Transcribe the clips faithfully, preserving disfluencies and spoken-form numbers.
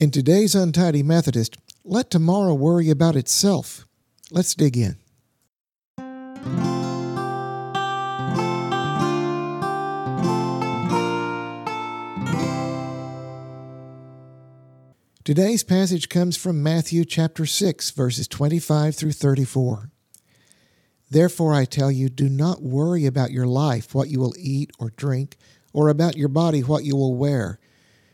In today's Untidy Methodist, let tomorrow worry about itself. Let's dig in. Today's passage comes from Matthew chapter six, verses twenty-five through thirty-four. Therefore I tell you, do not worry about your life, what you will eat or drink, or about your body, what you will wear.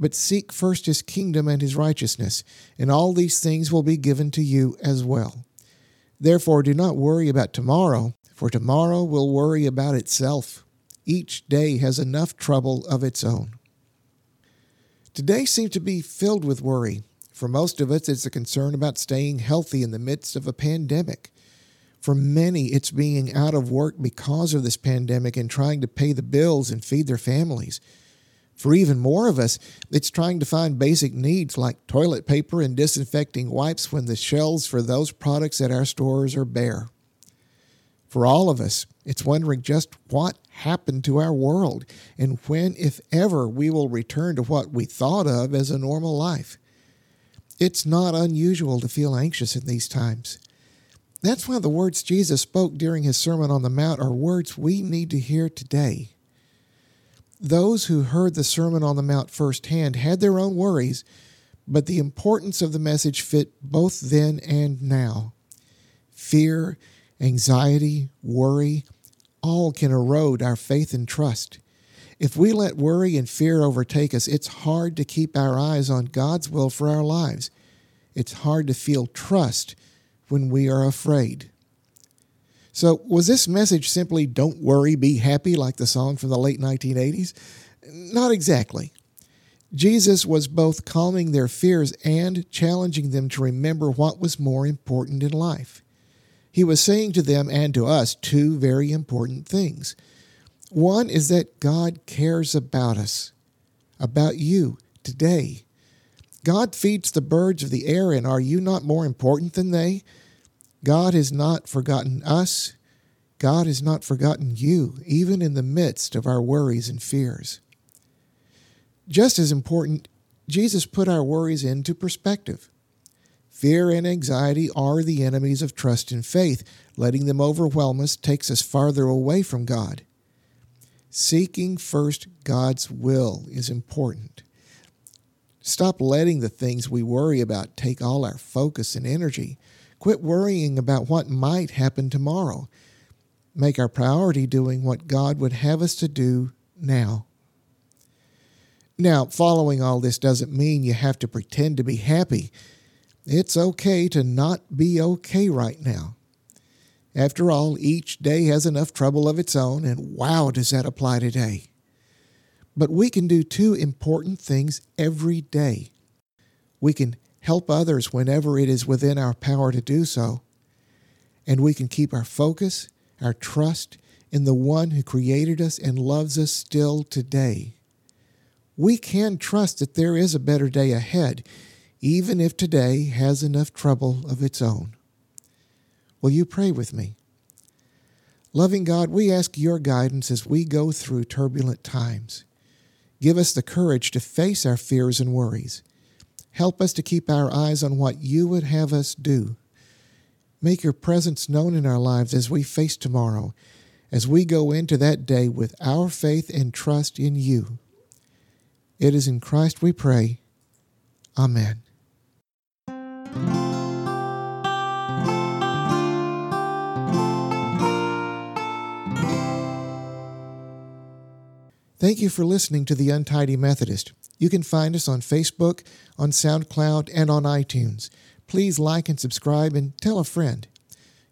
But seek first his kingdom and his righteousness, and all these things will be given to you as well. Therefore do not worry about tomorrow, for tomorrow will worry about itself. Each day has enough trouble of its own. Today seems to be filled with worry. For most of us, it's a concern about staying healthy in the midst of a pandemic. For many, it's being out of work because of this pandemic and trying to pay the bills and feed their families. For even more of us, it's trying to find basic needs like toilet paper and disinfecting wipes when the shelves for those products at our stores are bare. For all of us, it's wondering just what happened to our world and when, if ever, we will return to what we thought of as a normal life. It's not unusual to feel anxious in these times. That's why the words Jesus spoke during his Sermon on the Mount are words we need to hear today. Those who heard the Sermon on the Mount firsthand had their own worries, but the importance of the message fit both then and now. Fear, anxiety, worry, all can erode our faith and trust. If we let worry and fear overtake us, it's hard to keep our eyes on God's will for our lives. It's hard to feel trust when we are afraid. So was this message simply, don't worry, be happy, like the song from the late nineteen eighties? Not exactly. Jesus was both calming their fears and challenging them to remember what was more important in life. He was saying to them and to us two very important things. One is that God cares about us, about you today. God feeds the birds of the air, and are you not more important than they? God has not forgotten us. God has not forgotten you, even in the midst of our worries and fears. Just as important, Jesus put our worries into perspective. Fear and anxiety are the enemies of trust and faith. Letting them overwhelm us takes us farther away from God. Seeking first God's will is important. Stop letting the things we worry about take all our focus and energy. Quit worrying about what might happen tomorrow. Make our priority doing what God would have us to do now. Now, following all this doesn't mean you have to pretend to be happy. It's okay to not be okay right now. After all, each day has enough trouble of its own, and wow, does that apply today. But we can do two important things every day. We can help others whenever it is within our power to do so. And we can keep our focus, our trust, in the one who created us and loves us still today. We can trust that there is a better day ahead, even if today has enough trouble of its own. Will you pray with me? Loving God, we ask your guidance as we go through turbulent times. Give us the courage to face our fears and worries. Help us to keep our eyes on what you would have us do. Make your presence known in our lives as we face tomorrow, as we go into that day with our faith and trust in you. It is in Christ we pray. Amen. Thank you for listening to The Untidy Methodist. You can find us on Facebook, on SoundCloud, and on iTunes. Please like and subscribe and tell a friend.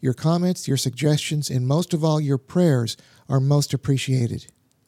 Your comments, your suggestions, and most of all, your prayers are most appreciated.